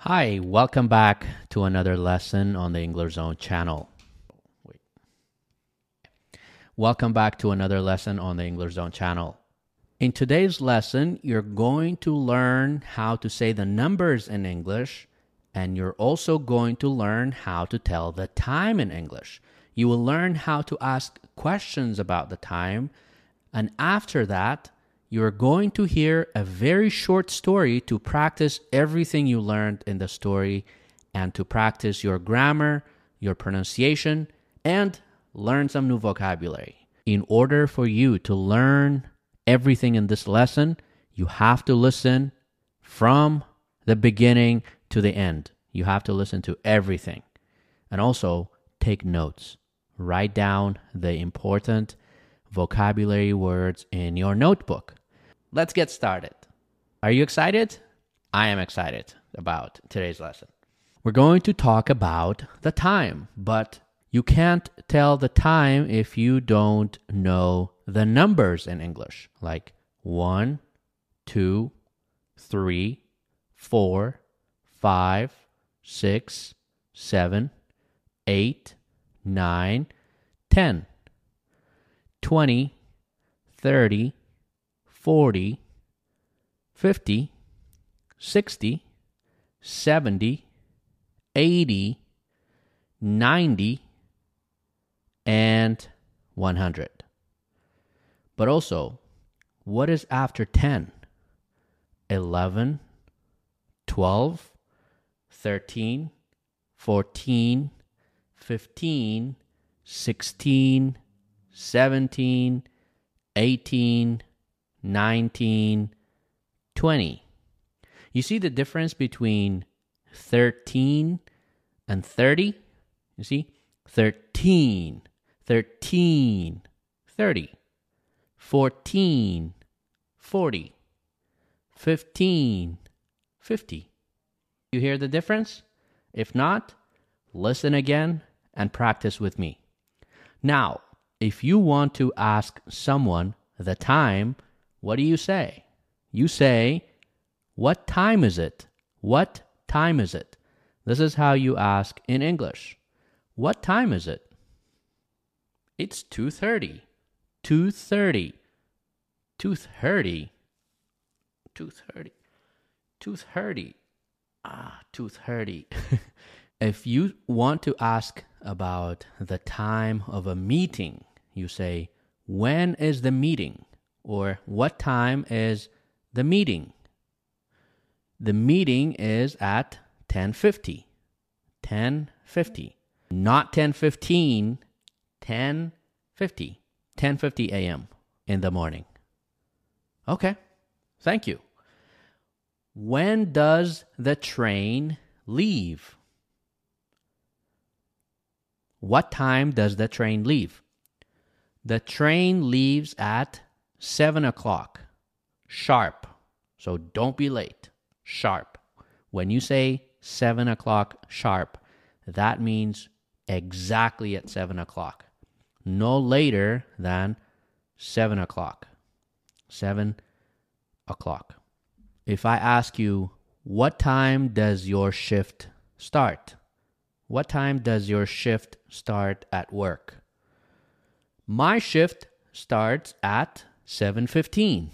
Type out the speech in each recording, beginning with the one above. Hi, welcome back to another lesson on the English Zone channel. In today's lesson, you're going to learn how to say the numbers in English, and you're also going to learn how to tell the time in English. You will learn how to ask questions about the time, and after that, you're going to hear a very short story to practice everything you learned in the story and to practice your grammar, your pronunciation, and learn some new vocabulary. In order for you to learn everything in this lesson, you have to listen from the beginning to the end. You have to listen to everything. And also, take notes. Write down the important vocabulary words in your notebook. Let's get started. Are you excited? I am excited about today's lesson. We're going to talk about the time, but you can't tell the time if you don't know the numbers in English, like 1, 2, 3, 4, 5, 6, 7, 8, 9, 10. 20, 30, 40, 50, 60, 70, 80, 90, and 100. But also, what is after 10? 11, 12, 13, 14, 15, 16, 17, 18, 19, 20. You see the difference between 13 and 30? You see? 13, 13, 30, 14, 40, 15, 50. You hear the difference? If not, listen again and practice with me. Now, if you want to ask someone the time, what do you say? You say, what time is it? What time is it? This is how you ask in English. What time is it? It's 2:30. 2:30. 2:30. 2:30. 2:30. 2:30. If you want to ask about the time of a meeting, you say, when is the meeting? Or what time is the meeting? The meeting is at 10:50. 10:50. Not 10:15. 10:50. 10:50 a.m. in the morning. Okay, thank you. When does the train leave? What time does the train leave? The train leaves at 7 o'clock, sharp. So don't be late, sharp. When you say 7 o'clock sharp, that means exactly at 7 o'clock. No later than 7 o'clock. 7 o'clock. If I ask you, what time does your shift start? What time does your shift start at work? My shift starts at 7:15.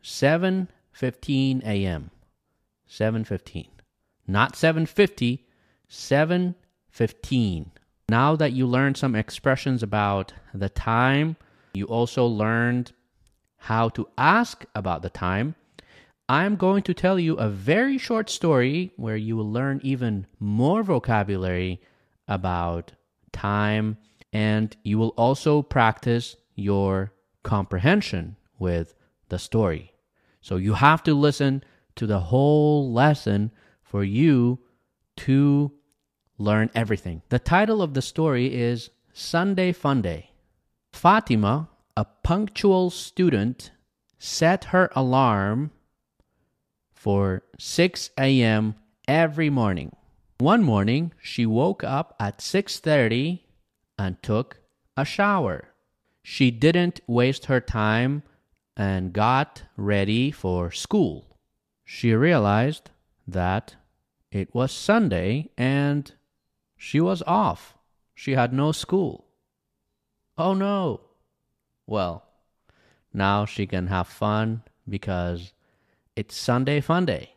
7:15 a.m. 7:15. Not 750, 7:15. Now that you learned some expressions about the time, you also learned how to ask about the time. I'm going to tell you a very short story where you will learn even more vocabulary about time, and you will also practice your comprehension with the story. So you have to listen to the whole lesson for you to learn everything. The title of the story is Sunday Funday. Fatima, a punctual student, set her alarm for 6 a.m. every morning. One morning, she woke up at 6:30 and took a shower. She didn't waste her time and got ready for school. She realized that it was Sunday and she was off. She had no school. Oh no! Well, now she can have fun because it's Sunday Funday.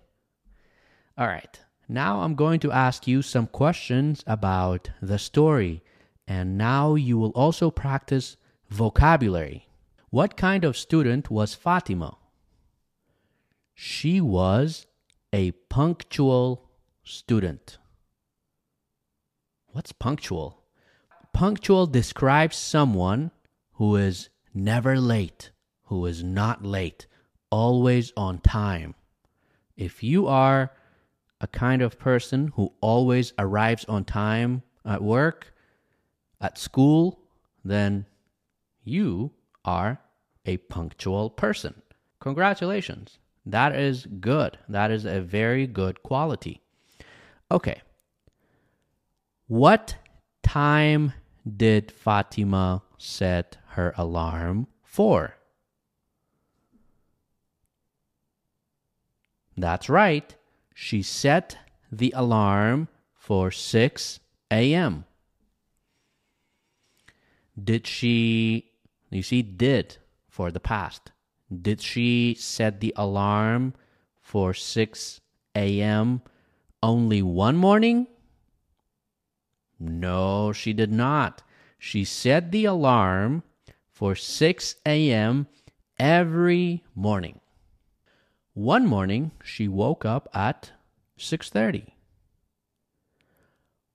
All right, now I'm going to ask you some questions about the story, and now you will also practice vocabulary. What kind of student was Fatima? She was a punctual student. What's punctual? Punctual describes someone who is never late, who is not late, always on time. If you are a kind of person who always arrives on time at work, at school, then you are a punctual person. Congratulations. That is good. That is a very good quality. Okay. What time did Fatima set her alarm for? That's right. She set the alarm for 6 a.m. Did she, you see, did for the past. Did she set the alarm for 6 a.m. only one morning? No, she did not. She set the alarm for 6 a.m. every morning. One morning, she woke up at 6:30.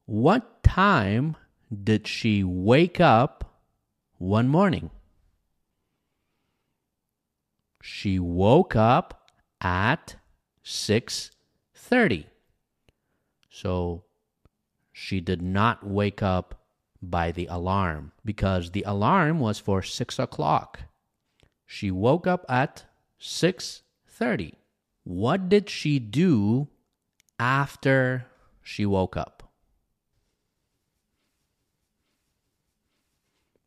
What time did she wake up one morning? She woke up at 6:30. So she did not wake up by the alarm because the alarm was for 6 o'clock. She woke up at 6:30. What did she do after she woke up?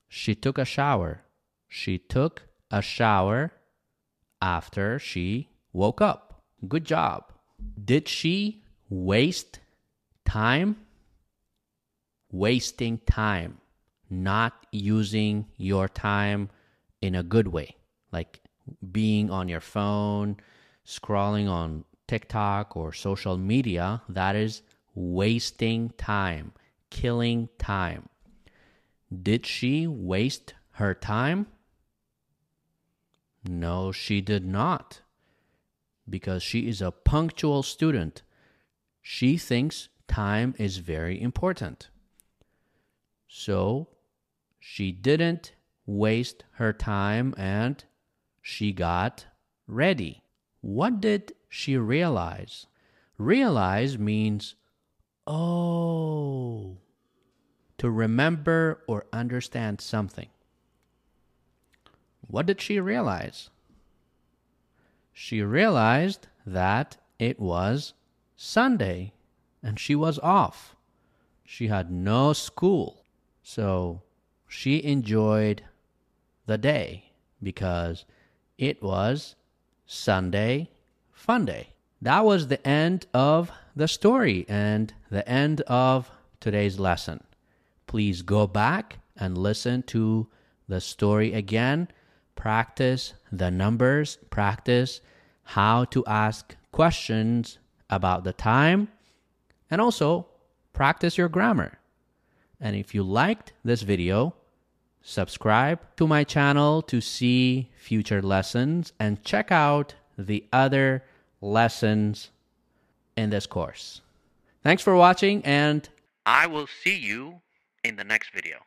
She took a shower. She took a shower after she woke up. Good job. Did she waste time? Wasting time, not using your time in a good way, like being on your phone, scrolling on TikTok or social media. That is wasting time, killing time. Did she waste her time? No, she did not, because she is a punctual student. She thinks time is very important. So she didn't waste her time and she got ready. What did she realize? Realize means, oh, to remember or understand something. What did she realize? She realized that it was Sunday and she was off. She had no school. So she enjoyed the day because it was Sunday Funday. That was the end of the story and the end of today's lesson. Please go back and listen to the story again. Practice the numbers, practice how to ask questions about the time, And also, practice your grammar. And if you liked this video, subscribe to my channel to see future lessons and check out the other lessons in this course. Thanks for watching, and I will see you in the next video.